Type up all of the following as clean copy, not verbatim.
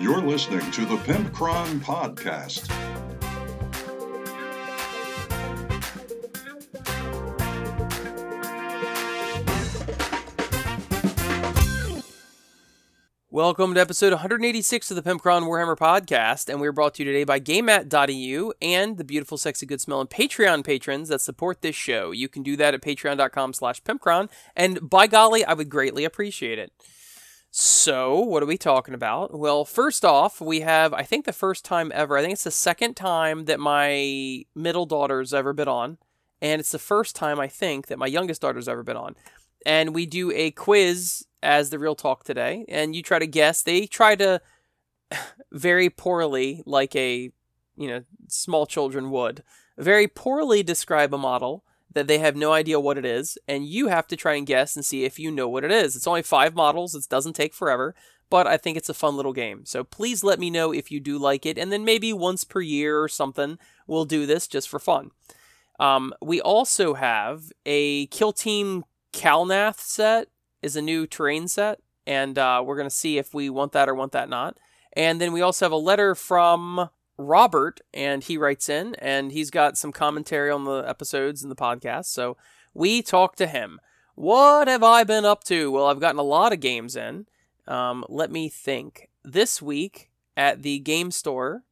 You're listening to the Pimpcron Podcast. Welcome to episode 186 of the Pimpcron Warhammer Podcast, and we're brought to you today by GameMat.eu and the beautiful, sexy, good smelling Patreon patrons that support this show. You can do that at patreon.com/Pimpcron, and by golly, I would greatly appreciate it. So, what are we talking about? Well, first off, we have, I think the first time ever, I think it's the second time that my middle daughter's ever been on, and it's the first time, I think, that my youngest daughter's ever been on. And we do a quiz as the real talk today, and you try to guess. They try to very poorly, like a, small children would, very poorly describe a model that they have no idea what it is, and you have to try and guess and see if you know what it is. It's only 5 models. It doesn't take forever, but I think it's a fun little game. So please let me know if you do like it, and then maybe once per year or something, we'll do this just for fun. We also have a Kill Team Chalnath set is a new terrain set, and we're going to see if we want that or want that not. And then we also have a letter from Robert, and he writes in, and he's got some commentary on the episodes and the podcast, so we talked to him. What have I been up to? Well, I've gotten a lot of games in. Let me think. This week at the game store,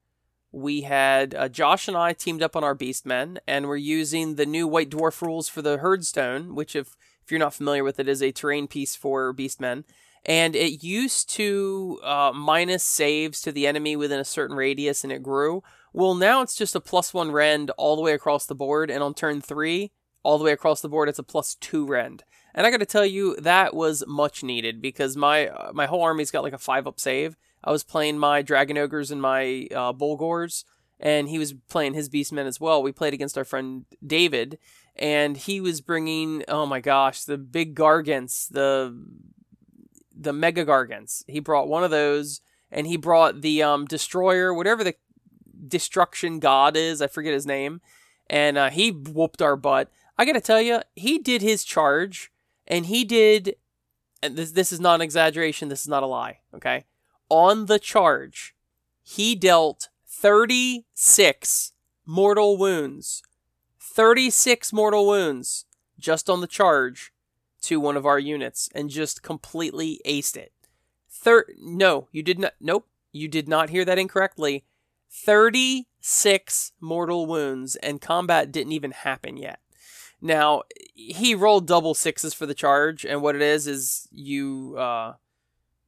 we had Josh and I teamed up on our Beastmen, and we're using the new White Dwarf rules for the Herdstone, which if you're not familiar with it, is a terrain piece for Beastmen. And it used to minus saves to the enemy within a certain radius, and it grew. Well, now it's just a +1 rend all the way across the board, and on turn 3, all the way across the board, it's a +2 rend. And I got to tell you, that was much needed, because my whole army's got like a 5-up save. I was playing my Dragon Ogres and my Bulgors, and he was playing his Beastmen as well. We played against our friend David, and he was bringing, oh my gosh, the big Gargants, the Mega Gargants. He brought one of those, and he brought the Destroyer, whatever the Destruction God is, I forget his name, and he whooped our butt. I gotta tell you, he did his charge, and he did, and this is not an exaggeration, this is not a lie, okay? On the charge, he dealt 36 mortal wounds. 36 mortal wounds just on the charge to one of our units, and just completely aced it. No, you did not. Nope, you did not hear that incorrectly. 36 mortal wounds, and combat didn't even happen yet. Now, he rolled double 6s for the charge, and what it is you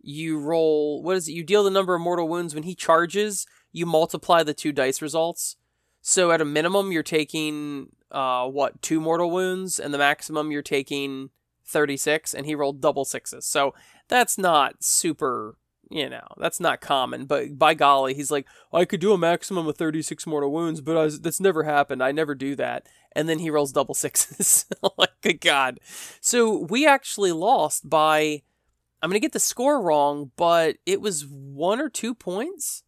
roll, what is it? You deal the number of mortal wounds when he charges, you multiply the 2 dice results. So at a minimum, you're taking 2 mortal wounds, and the maximum you're taking 36, and he rolled double 6s. So that's not super, that's not common, but by golly, he's like, I could do a maximum of 36 mortal wounds, but that's never happened. I never do that. And then he rolls double 6s. Like, good God. So we actually lost by, I'm going to get the score wrong, but it was 1 or 2 points.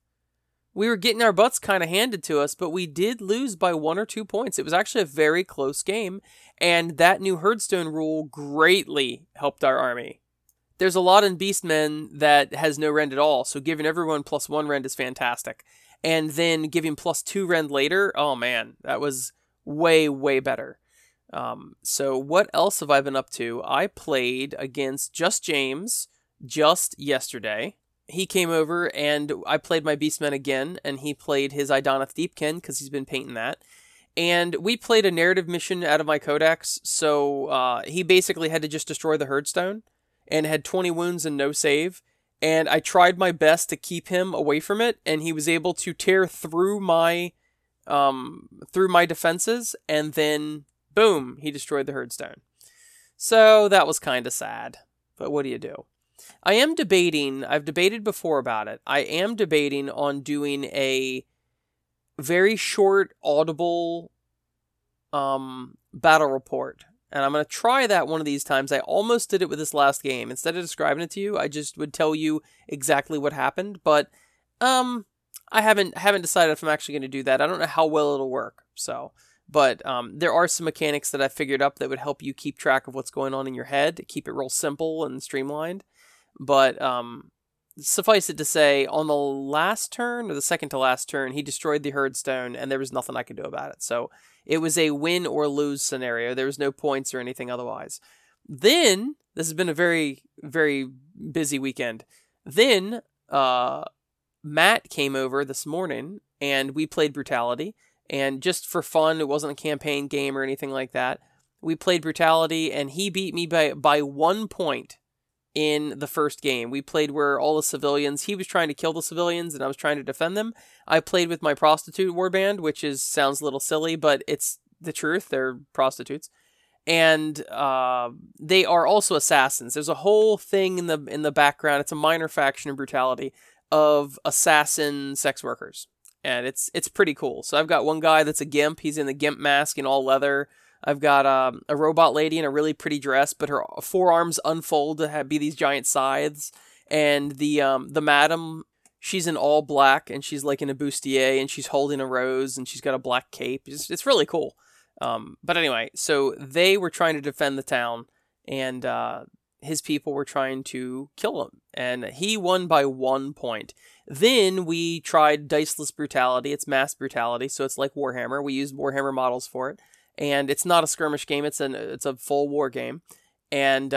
We were getting our butts kind of handed to us, but we did lose by 1 or 2 points. It was actually a very close game, and that new Herdstone rule greatly helped our army. There's a lot in Beastmen that has no rend at all, so giving everyone +1 rend is fantastic. And then giving +2 rend later, oh man, that was way, way better. So what else have I been up to? I played against Just James just yesterday. He came over, and I played my Beastmen again, and he played his Idoneth Deepkin, because he's been painting that. And we played a narrative mission out of my codex, so he basically had to just destroy the Herdstone, and had 20 wounds and no save. And I tried my best to keep him away from it, and he was able to tear through my defenses, and then, boom, he destroyed the Herdstone. So that was kind of sad, but what do you do? I am debating, I've debated before about it, I am debating on doing a very short audible battle report, and I'm going to try that one of these times. I almost did it with this last game. Instead of describing it to you, I just would tell you exactly what happened, but I haven't decided if I'm actually going to do that. I don't know how well it'll work, so... But there are some mechanics that I figured up that would help you keep track of what's going on in your head, keep it real simple and streamlined. But Suffice it to say, on the last turn, or the second to last turn, he destroyed the Herdstone, and there was nothing I could do about it. So it was a win or lose scenario. There was no points or anything otherwise. Then, this has been a very, very busy weekend. Then, Matt came over this morning, and we played Brutality. And just for fun, it wasn't a campaign game or anything like that. We played Brutality, and he beat me by 1 point. In the first game. We played where all the civilians, he was trying to kill the civilians and I was trying to defend them. I played with my prostitute warband, which sounds a little silly, but it's the truth. They're prostitutes. And they are also assassins. There's a whole thing in the background. It's a minor faction in Brutality of assassin sex workers. And it's pretty cool. So I've got one guy that's a gimp. He's in the gimp mask in all leather. I've got a robot lady in a really pretty dress, but her forearms unfold to be these giant scythes. And the madam, she's in all black, and she's like in a bustier, and she's holding a rose, and she's got a black cape. It's really cool. But anyway, so they were trying to defend the town, and his people were trying to kill him. And he won by 1 point. Then we tried Diceless Brutality. It's mass brutality, so it's like Warhammer. We used Warhammer models for it. And it's not a skirmish game, it's a full war game. And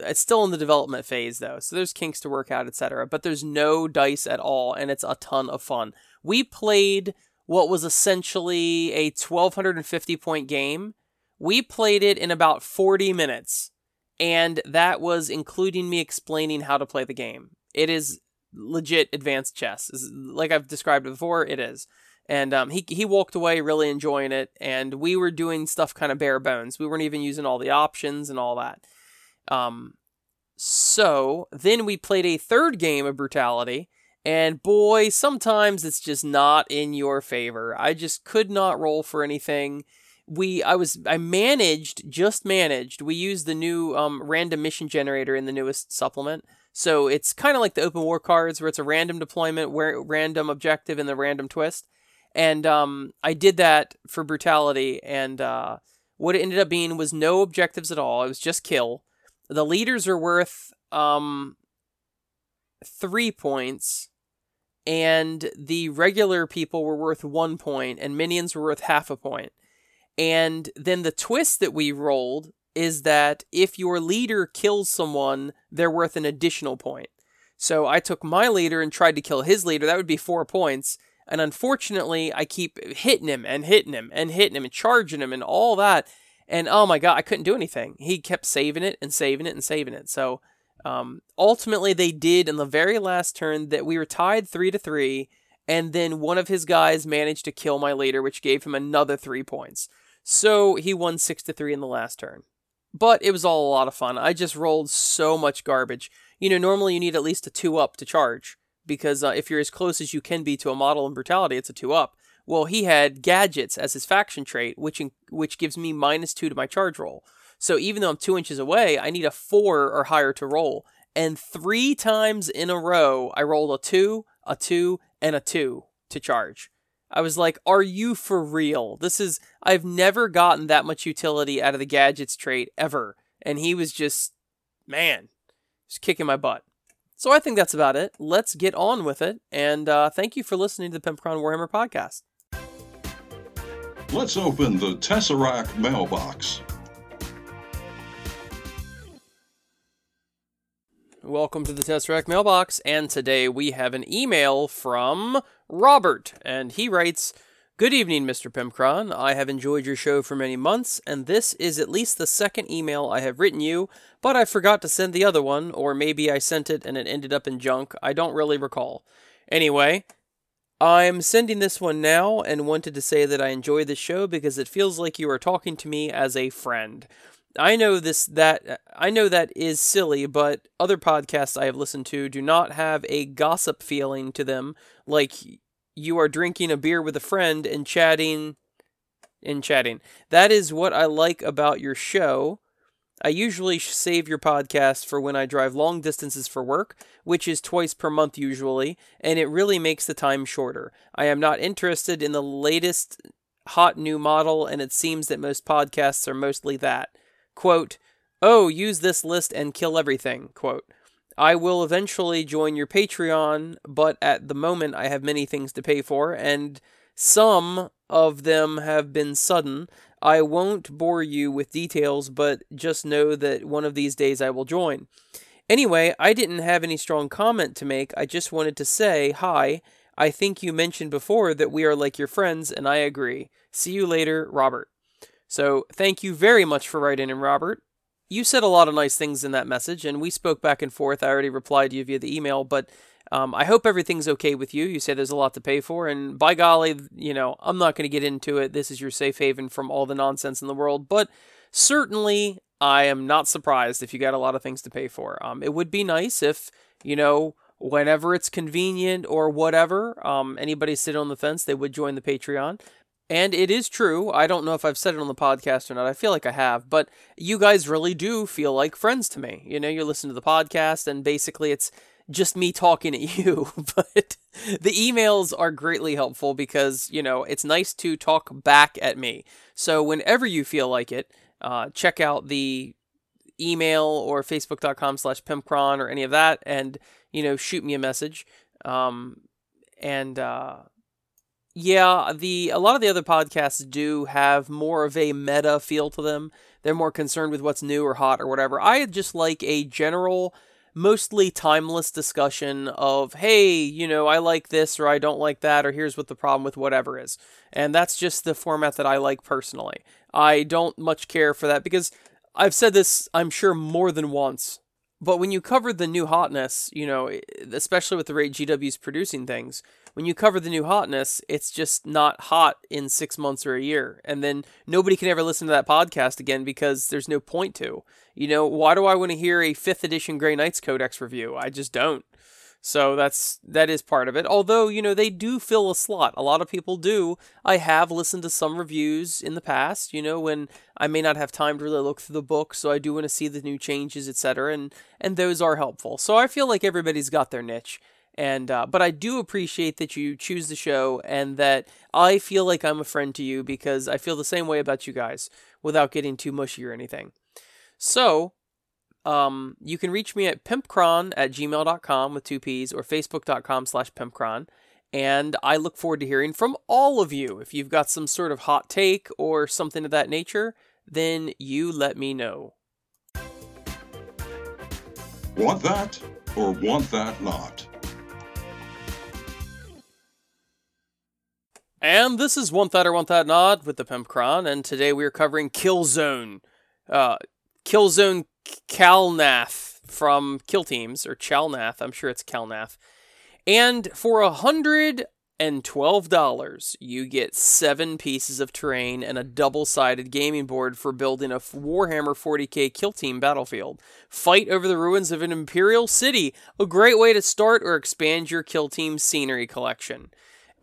it's still in the development phase, though. So there's kinks to work out, etc. But there's no dice at all, and it's a ton of fun. We played what was essentially a 1,250-point game. We played it in about 40 minutes. And that was including me explaining how to play the game. It is legit advanced chess. Like I've described it before, it is. And he walked away really enjoying it, and we were doing stuff kind of bare bones. We weren't even using all the options and all that. So then we played a third game of Brutality, and boy, sometimes it's just not in your favor. I just could not roll for anything. I managed. We used the new random mission generator in the newest supplement. So it's kind of like the open war cards where it's a random deployment, random objective, and the random twist. And I did that for Brutality, and what it ended up being was no objectives at all. It was just kill. The leaders are worth 3 points, and the regular people were worth 1 point, and minions were worth half a point. And then the twist that we rolled is that if your leader kills someone, they're worth an additional point. So I took my leader and tried to kill his leader. That would be 4 points. And unfortunately, I keep hitting him and charging him and all that. And oh my God, I couldn't do anything. He kept saving it. So ultimately, they did in the very last turn that we were tied 3-3. And then one of his guys managed to kill my leader, which gave him another 3 points. So he won 6-3 in the last turn. But it was all a lot of fun. I just rolled so much garbage. You know, normally you need at least a 2-up to charge. Because if you're as close as you can be to a model in Brutality, it's a 2-up. Well, he had gadgets as his faction trait, which gives me -2 to my charge roll. So even though I'm 2 inches away, I need a 4 or higher to roll. And 3 times in a row, I rolled a two, and a two to charge. I was like, are you for real? I've never gotten that much utility out of the gadgets trait ever. And he was just kicking my butt. So I think that's about it. Let's get on with it. And thank you for listening to the Pimpcron Warhammer Podcast. Let's open the Tesseract mailbox. Welcome to the Tesseract mailbox. And today we have an email from Robert. And he writes, "Good evening, Mr. Pimpcron. I have enjoyed your show for many months, and this is at least the second email I have written you, but I forgot to send the other one, or maybe I sent it and it ended up in junk. I don't really recall. Anyway, I'm sending this one now and wanted to say that I enjoy this show because it feels like you are talking to me as a friend. I know that is silly, but other podcasts I have listened to do not have a gossip feeling to them like you are drinking a beer with a friend and chatting. That is what I like about your show. I usually save your podcast for when I drive long distances for work, which is twice per month usually, and it really makes the time shorter. I am not interested in the latest hot new model, and it seems that most podcasts are mostly that. Quote, oh, use this list and kill everything. Quote. I will eventually join your Patreon, but at the moment I have many things to pay for, and some of them have been sudden. I won't bore you with details, but just know that one of these days I will join. Anyway, I didn't have any strong comment to make. I just wanted to say, hi, I think you mentioned before that we are like your friends, and I agree. See you later, Robert. So, thank you very much for writing in, Robert. You said a lot of nice things in that message, and we spoke back and forth. I already replied to you via the email, but I hope everything's okay with you. You said there's a lot to pay for, and by golly, you know, I'm not going to get into it. This is your safe haven from all the nonsense in the world, but certainly I am not surprised if you got a lot of things to pay for. It would be nice if, you know, whenever it's convenient or whatever, anybody sitting on the fence, they would join the Patreon. And it is true, I don't know if I've said it on the podcast or not, I feel like I have, but you guys really do feel like friends to me. You know, you listen to the podcast, and basically it's just me talking at you, but the emails are greatly helpful because, you know, it's nice to talk back at me. So whenever you feel like it, check out the email or facebook.com/pimpcron or any of that, and, you know, shoot me a message, yeah, a lot of the other podcasts do have more of a meta feel to them. They're more concerned with what's new or hot or whatever. I just like a general, mostly timeless discussion of, hey, you know, I like this or I don't like that or here's what the problem with whatever is. And that's just the format that I like personally. I don't much care for that because I've said this, I'm sure, more than once. But when you cover the new hotness, you know, especially with the rate GW's producing things, when you cover the new hotness, it's just not hot in 6 months or a year. And then nobody can ever listen to that podcast again because there's no point to. You know, why do I want to hear a 5th edition Grey Knights Codex review? I just don't. So that is part of it. Although, you know, they do fill a slot. A lot of people do. I have listened to some reviews in the past, you know, when I may not have time to really look through the book, so I do want to see the new changes, etc. And those are helpful. So I feel like everybody's got their niche. And but I do appreciate that you choose the show and that I feel like I'm a friend to you because I feel the same way about you guys without getting too mushy or anything. So you can reach me at pimpcron@gmail.com with 2 P's or facebook.com/pimpcron. And I look forward to hearing from all of you. If you've got some sort of hot take or something of that nature, then you let me know. Want that or want that not? And this is Want That or Want That Not with the Pimpcron, and today we are covering Killzone Chalnath from Kill Teams, or Chalnath, I'm sure it's Chalnath. And for $112, you get 7 pieces of terrain and a double-sided gaming board for building a Warhammer 40k Kill Team battlefield. Fight over the ruins of an Imperial city, a great way to start or expand your Kill Team scenery collection.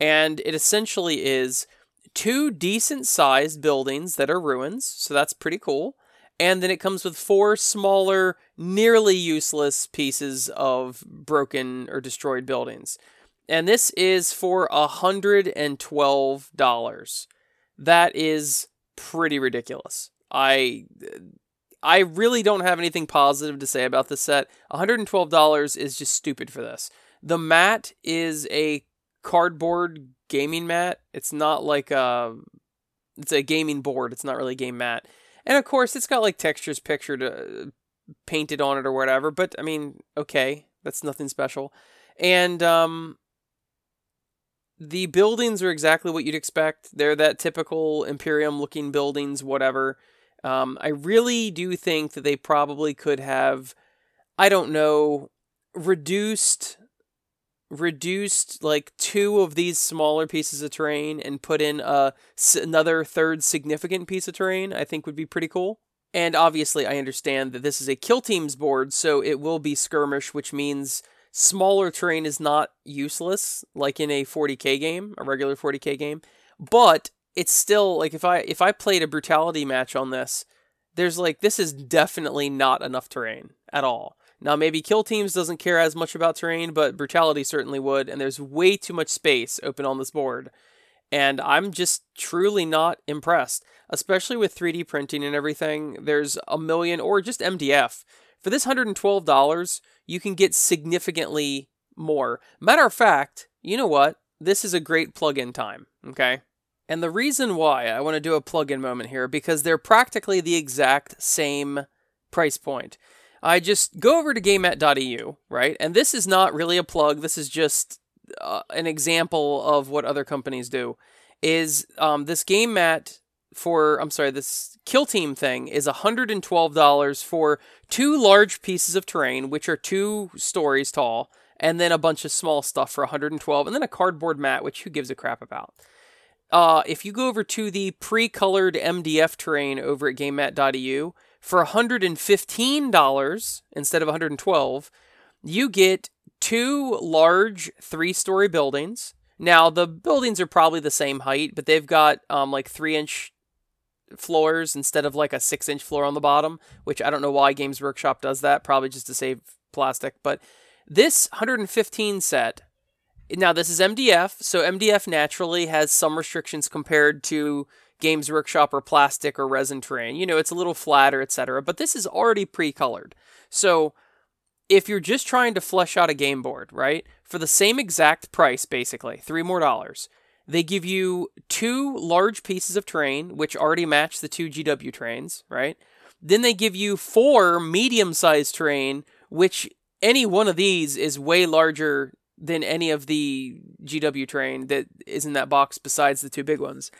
And it essentially is 2 decent-sized buildings that are ruins, so that's pretty cool. And then it comes with 4 smaller, nearly useless pieces of broken or destroyed buildings. And this is for $112. That is pretty ridiculous. I really don't have anything positive to say about this set. $112 is just stupid for this. The mat is a cardboard gaming mat. It's not like it's a gaming board. It's not really a game mat. And of course, it's got like textures pictured, painted on it or whatever. But I mean, okay, that's nothing special. And the buildings are exactly what you'd expect. They're that typical Imperium looking buildings, whatever. I really do think that they probably could have, I don't know, reduced like 2 of these smaller pieces of terrain and put in another 3rd significant piece of terrain, I think would be pretty cool. And obviously I understand that this is a Kill Teams board, so it will be skirmish, which means smaller terrain is not useless, like in a 40k game, a regular 40k game. But it's still, like, if I played a brutality match on this, there's like, this is definitely not enough terrain at all. Now, maybe Kill Teams doesn't care as much about terrain, but Brutality certainly would, and there's way too much space open on this board. And I'm just truly not impressed, especially with 3D printing and everything. There's a million, or just MDF. For this $112, you can get significantly more. Matter of fact, you know what? This is a great plug-in time, okay? And the reason why I want to do a plug-in moment here, because they're practically the exact same price point. I just go over to GameMat.eu, right? And this is not really a plug. This is just an example of what other companies do. Is this GameMat this Kill Team thing is $112 for two large pieces of terrain, which are 2 stories tall, and then a bunch of small stuff for $112, and then a cardboard mat, which who gives a crap about. If you go over to the pre-colored MDF terrain over at GameMat.eu, for $115 instead of $112, you get 2 large 3-story buildings. Now, the buildings are probably the same height, but they've got 3-inch floors instead of like a 6-inch floor on the bottom, which I don't know why Games Workshop does that, probably just to save plastic. But this 115 set, now this is MDF, so MDF naturally has some restrictions compared to Games Workshop or plastic or resin terrain. You know, it's a little flatter, etc. But this is already pre-colored. So if you're just trying to flesh out a game board, right, for the same exact price, basically, $3 more, they give you 2 large pieces of terrain, which already match the 2 GW terrains, right? Then they give you 4 medium-sized terrain, which any one of these is way larger than any of the GW terrain that is in that box besides the 2 big ones.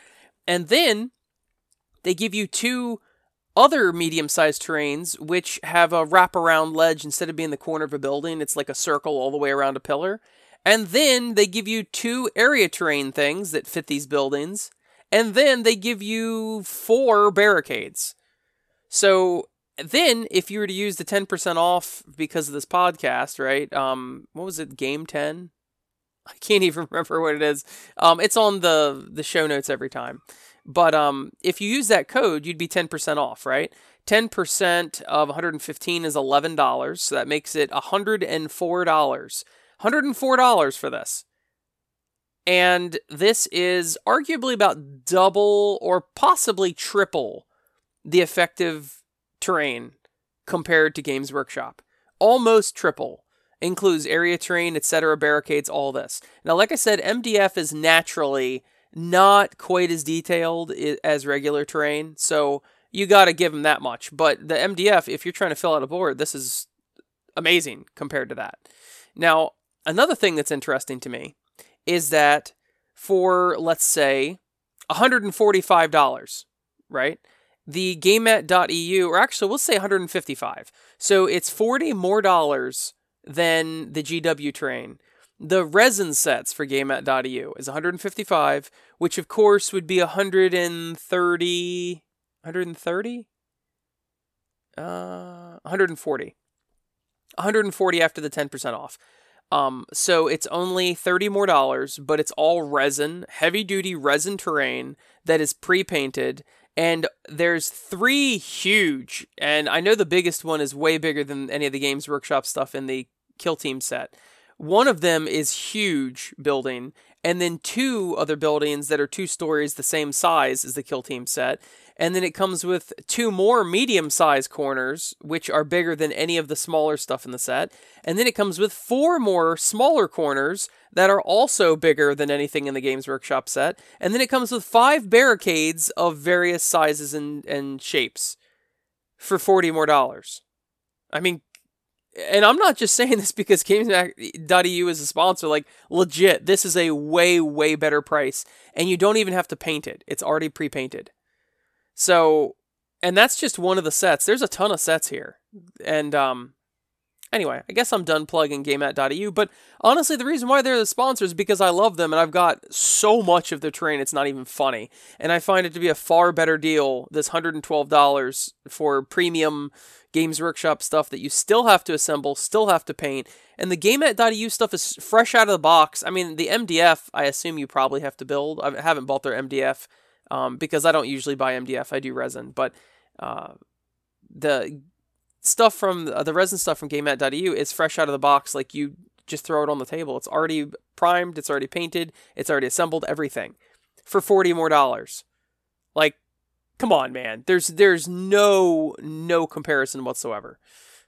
And then they give you 2 other medium-sized terrains, which have a wraparound ledge instead of being the corner of a building. It's like a circle all the way around a pillar. And then they give you 2 area terrain things that fit these buildings. And then they give you 4 barricades. So then, if you were to use the 10% off because of this podcast, right? What was it? Game 10? I can't even remember what it is. It's on the show notes every time. But if you use that code, you'd be 10% off, right? 10% of 115 is $11, so that makes it $104. $104 for this. And this is arguably about double or possibly triple the effective terrain compared to Games Workshop. Almost triple. Includes area terrain, etc., barricades, all this. Now, like I said, MDF is naturally not quite as detailed as regular terrain, so you gotta give them that much. But the MDF, if you're trying to fill out a board, this is amazing compared to that. Now, another thing that's interesting to me is that for, let's say, $145, right? The GameMat.eu, or actually, we'll say $155. So it's $40 more than the GW terrain. The resin sets for GameMat.eu is $155, which of course would be $140 after the 10% off. So it's only $30 more, but it's all resin, heavy-duty resin terrain that is pre-painted, and there's 3 huge, and I know the biggest one is way bigger than any of the Games Workshop stuff in the Kill Team set. One of them is huge building, and then 2 other buildings that are 2 stories the same size as the Kill Team set. And then it comes with 2 more medium-sized corners, which are bigger than any of the smaller stuff in the set. And then it comes with 4 more smaller corners that are also bigger than anything in the Games Workshop set. And then it comes with 5 barricades of various sizes and shapes for $40 more. I mean, and I'm not just saying this because GameMat.eu is a sponsor. Like, legit, this is a way, way better price. And you don't even have to paint it. It's already pre-painted. So, and that's just one of the sets. There's a ton of sets here. And anyway, I guess I'm done plugging GameMat.eu. But honestly, the reason why they're the sponsor is because I love them. And I've got so much of their terrain, it's not even funny. And I find it to be a far better deal, this $112 for premium Games Workshop stuff that you still have to assemble, still have to paint, and the GameMat.eu stuff is fresh out of the box. I mean, the MDF, I assume you probably have to build. I haven't bought their MDF because I don't usually buy MDF. I do resin, but the stuff from the resin stuff from GameMat.eu is fresh out of the box. Like, you just throw it on the table. It's already primed. It's already painted. It's already assembled. Everything for $40 more. Like, come on, man. There's no comparison whatsoever.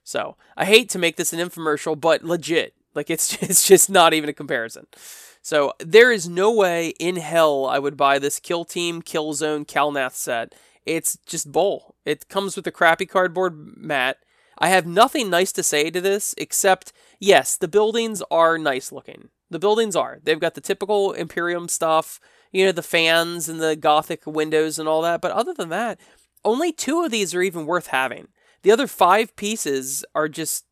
So I hate to make this an infomercial, but legit, like it's just not even a comparison. So there is no way in hell I would buy this Kill Team, Kill Zone, Chalnath set. It's just bull. It comes with a crappy cardboard mat. I have nothing nice to say to this except, yes, the buildings are nice looking. The buildings are. They've got the typical Imperium stuff, you know, the fans and the Gothic windows and all that. But other than that, only two of these are even worth having. The other five pieces are just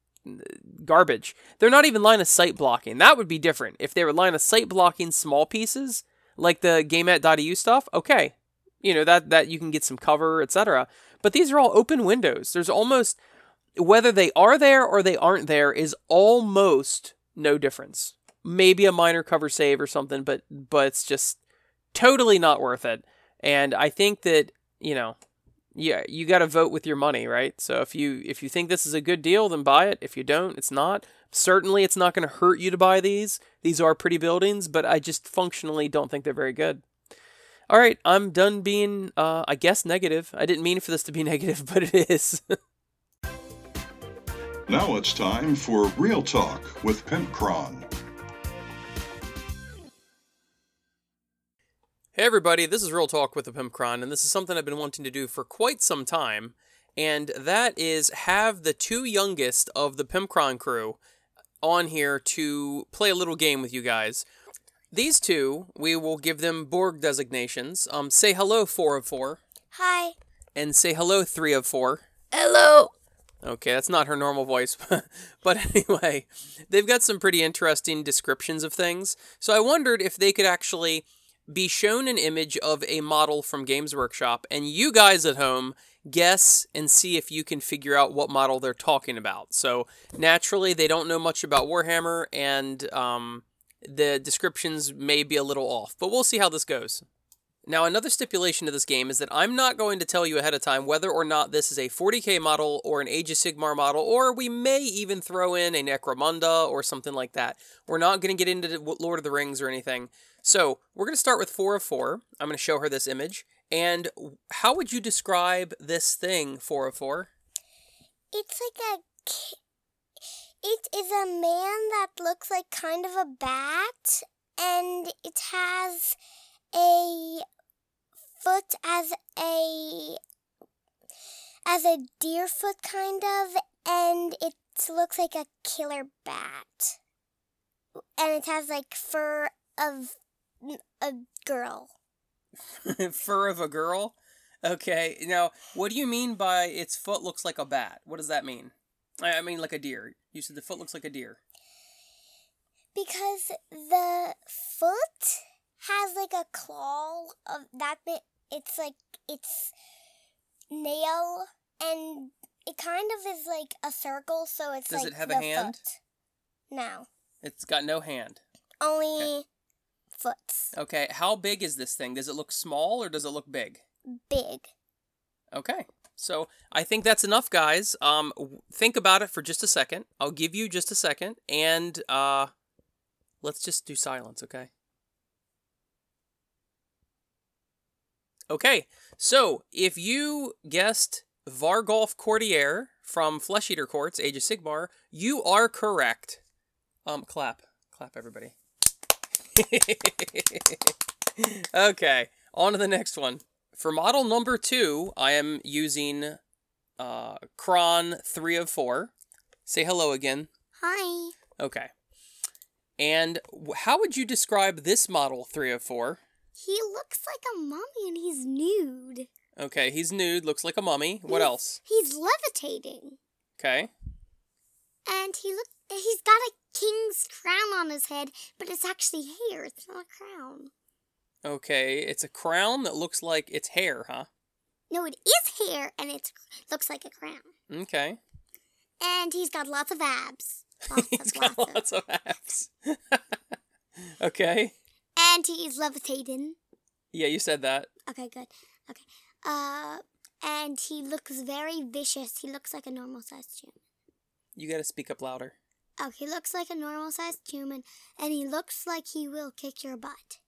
garbage. They're not even line of sight blocking. That would be different. If they were line of sight blocking small pieces, like the GameMat.eu stuff, okay. You know, that you can get some cover, etc. But these are all open windows. There's almost, whether they are there or they aren't there, is almost no difference. Maybe a minor cover save or something, but it's just totally not worth it. And I think that, you know, yeah, you got to vote with your money, right? So if you think this is a good deal, then buy it. If you don't, it's not. Certainly it's not going to hurt you to buy these. These are pretty buildings, but I just functionally don't think they're very good. All right, I'm done being, I guess, negative. I didn't mean for this to be negative, but it is. Now it's time for Real Talk with Pimpcron. Hey everybody, this is Real Talk with the Pimpcron, and this is something I've been wanting to do for quite some time, and that is have the two youngest of the Pimpcron crew on here to play a little game with you guys. These two, we will give them Borg designations. Say hello, 4 of 4. Hi. And say hello, 3 of 4. Hello. Okay, that's not her normal voice. But anyway, they've got some pretty interesting descriptions of things. So I wondered if they could actually be shown an image of a model from Games Workshop, and you guys at home guess and see if you can figure out what model they're talking about. So naturally, they don't know much about Warhammer, and the descriptions may be a little off, but we'll see how this goes. Now, another stipulation to this game is that I'm not going to tell you ahead of time whether or not this is a 40k model or an Age of Sigmar model, or we may even throw in a Necromunda or something like that. We're not going to get into Lord of the Rings or anything. So we're going to start with 4 of 4. I'm going to show her this image. And how would you describe this thing, 4 of 4? It's like it is a man that looks like kind of a bat, and it has a foot as a deer foot kind of, and it looks like a killer bat, and it has like fur of a girl. Fur of a girl? Okay. Now, what do you mean by its foot looks like a bat? What does that mean? I mean like a deer. You said the foot looks like a deer. Because the foot has like a claw of that bit. It's like its nail, and it kind of is like a circle, so it's like the foot. Does it have a hand? Foot. No. It's got no hand. Only okay. Foots. Okay, how big is this thing? Does it look small or does it look big? Big. Okay, so I think that's enough, guys. Think about it for just a second. I'll give you just a second, and let's just do silence, okay? Okay, so if you guessed Vargolf Cordier from Flesh Eater Courts, Age of Sigmar, you are correct. Clap. Clap, everybody. Okay, on to the next one. For model number 2, I am using Kron 3 of 4. Say hello again. Hi. Okay. And how would you describe this model, 3 of 4? He looks like a mummy and he's nude. Okay, he's nude, looks like a mummy. What else? He's levitating. Okay. And he's got a king's crown on his head, but it's actually hair. It's not a crown. Okay, it's a crown that looks like it's hair, huh? No, it is hair, and it looks like a crown. Okay. And he's got lots of abs. Okay. And he's levitating. Yeah, you said that. Okay, good. Okay. And he looks very vicious. He looks like a normal-sized human. You gotta speak up louder. Oh, he looks like a normal-sized human, and he looks like he will kick your butt.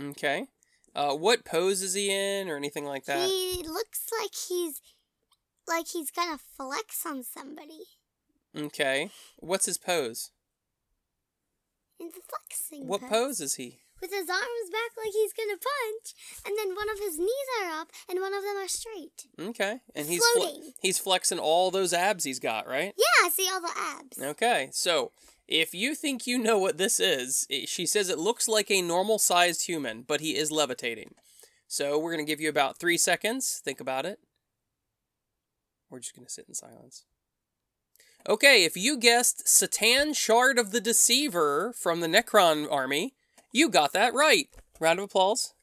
Okay. What pose is he in, or anything like that? He looks like he's gonna flex on somebody. Okay. What's his pose? It's a flexing pose. What pose is he? With his arms back like he's gonna punch, and then one of his knees are up, and one of them are straight. Okay. And he's floating. He's flexing all those abs he's got, right? Yeah, I see all the abs. Okay, so if you think you know what this is, she says it looks like a normal-sized human, but he is levitating. So we're going to give you about 3 seconds. Think about it. We're just going to sit in silence. Okay, if you guessed Setan Shard of the Deceiver from the Necron army, you got that right. Round of applause.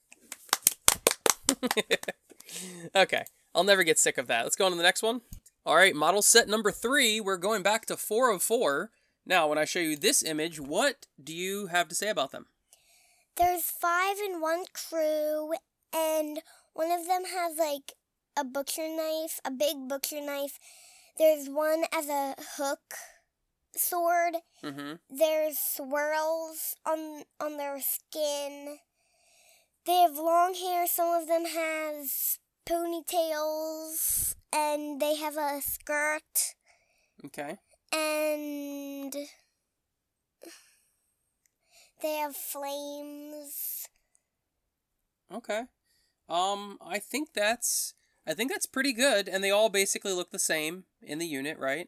Okay, I'll never get sick of that. Let's go on to the next one. All right, model set number 3. We're going back to 4 of 4. Now, when I show you this image, what do you have to say about them? There's 5 in one crew, and one of them has, like, a butcher knife, a big butcher knife. There's one as a hook sword. Mm-hmm. There's swirls on their skin. They have long hair. Some of them has ponytails, and they have a skirt. Okay. And they have flames. Okay. I think that's pretty good, and they all basically look the same in the unit, right?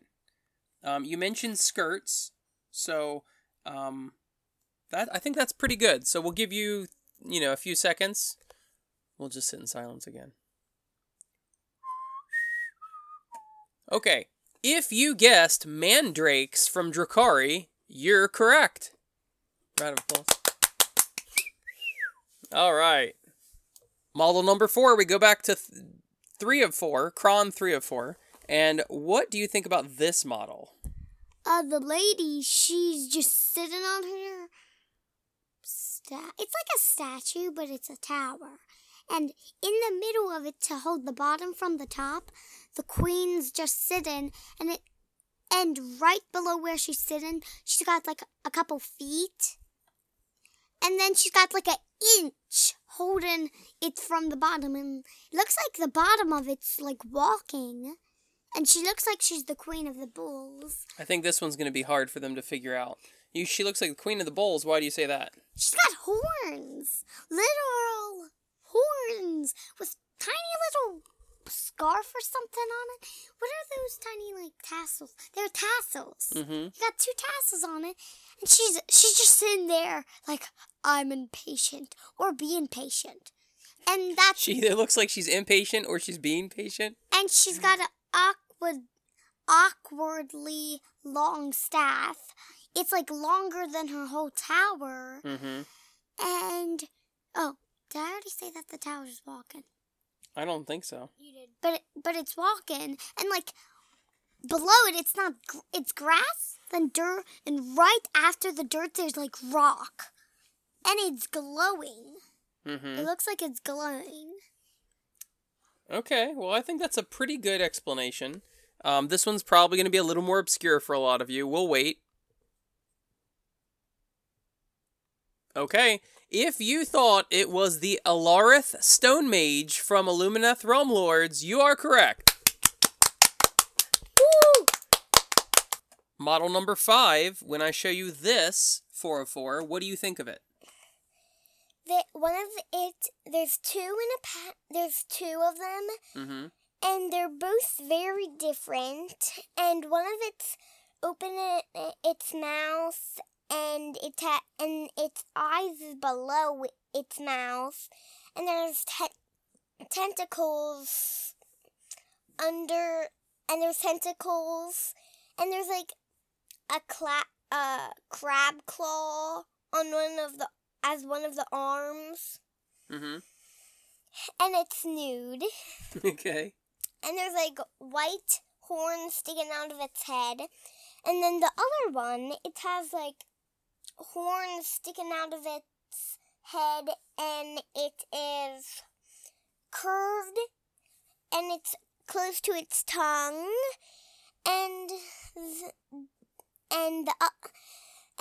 You mentioned skirts, so that I think that's pretty good. So we'll give you, a few seconds. We'll just sit in silence again. Okay. If you guessed Mandrakes from Drakari, you're correct. Round of applause. All right. Model number 4, we go back to 3 of 4, Kron 3 of 4. And what do you think about this model? The lady, she's just sitting on her... It's like a statue, but it's a tower. And in the middle of it, to hold the bottom from the top, the queen's just sitting, and right below where she's sitting, she's got like a couple feet, and then she's got like an inch holding it from the bottom, and it looks like the bottom of it's like walking, and she looks like she's the queen of the bulls. I think this one's going to be hard for them to figure out. She looks like the queen of the bulls. Why do you say that? She's got horns, literal horns with tiny little scarf or something on it. What are those tiny, like, tassels? They're tassels. Mm-hmm. You got 2 tassels on it, and she's just sitting there like, I'm impatient, or being patient. And that's... She either looks like she's impatient or she's being patient. And she's got an awkwardly long staff. It's, like, longer than her whole tower. Mm-hmm. And... Oh, did I already say that the tower's walking? I don't think so. You did. But it's walking, and like below it, it's grass, then dirt, and right after the dirt, there's like rock, and it's glowing. Mm-hmm. It looks like it's glowing. Okay, well, I think that's a pretty good explanation. This one's probably going to be a little more obscure for a lot of you. We'll wait. Okay, if you thought it was the Alarith Stone Mage from Illumineth Realm Lords, you are correct. Woo! Model number 5, when I show you this 4 of 4, what do you think of it? There's 2 of them, mm-hmm. And they're both very different. And one of it's opening its mouth. And its eyes is below its mouth, and there's tentacles under, and there's tentacles, and there's like a crab claw on one of the arms. Mhm. And it's nude. Okay. And there's like white horns sticking out of its head, and then the other one, it has like horns sticking out of its head, and it is curved, and it's close to its tongue, and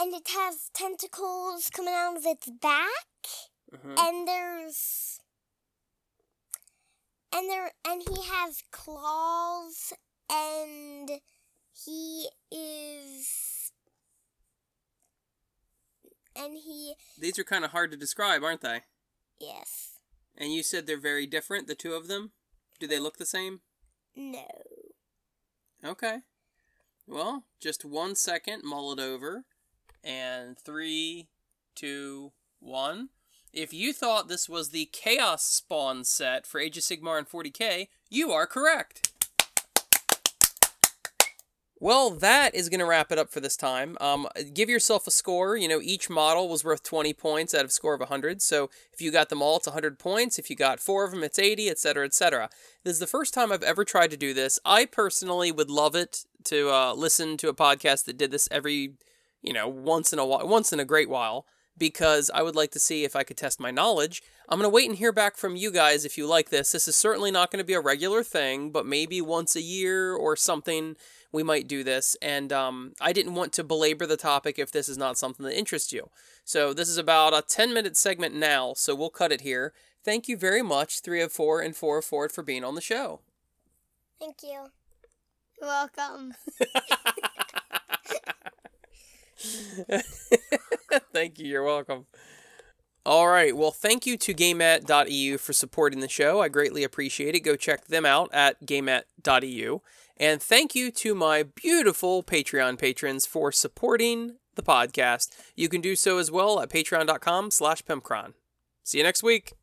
it has tentacles coming out of its back, mm-hmm. and he has claws, and He is... And he... These are kind of hard to describe, aren't they? Yes. And you said they're very different, the two of them? Do they look the same? No. Okay. Well, just 1 second, mull it over. And 3, 2, 1... If you thought this was the Chaos Spawn set for Age of Sigmar and 40k, you are correct. Well, that is going to wrap it up for this time. Give yourself a score. You know, each model was worth 20 points out of a score of 100. So if you got them all, it's 100 points. If you got 4 of them, it's 80, etc., etc. This is the first time I've ever tried to do this. I personally would love it to listen to a podcast that did this every, you know, once in a great while. Because I would like to see if I could test my knowledge. I'm going to wait and hear back from you guys if you like this. This is certainly not going to be a regular thing, but maybe once a year or something, we might do this. And I didn't want to belabor the topic if this is not something that interests you. So this is about a 10-minute segment now, so we'll cut it here. Thank you very much, 304 and 404, for being on the show. Thank you. You're welcome. Thank you, you're welcome. All right, well, thank you to GameMat.eu for supporting the show. I greatly appreciate it. Go check them out at GameMat.eu. And thank you to my beautiful Patreon patrons for supporting the podcast. You can do so as well at patreon.com/pimpcron. See you next week.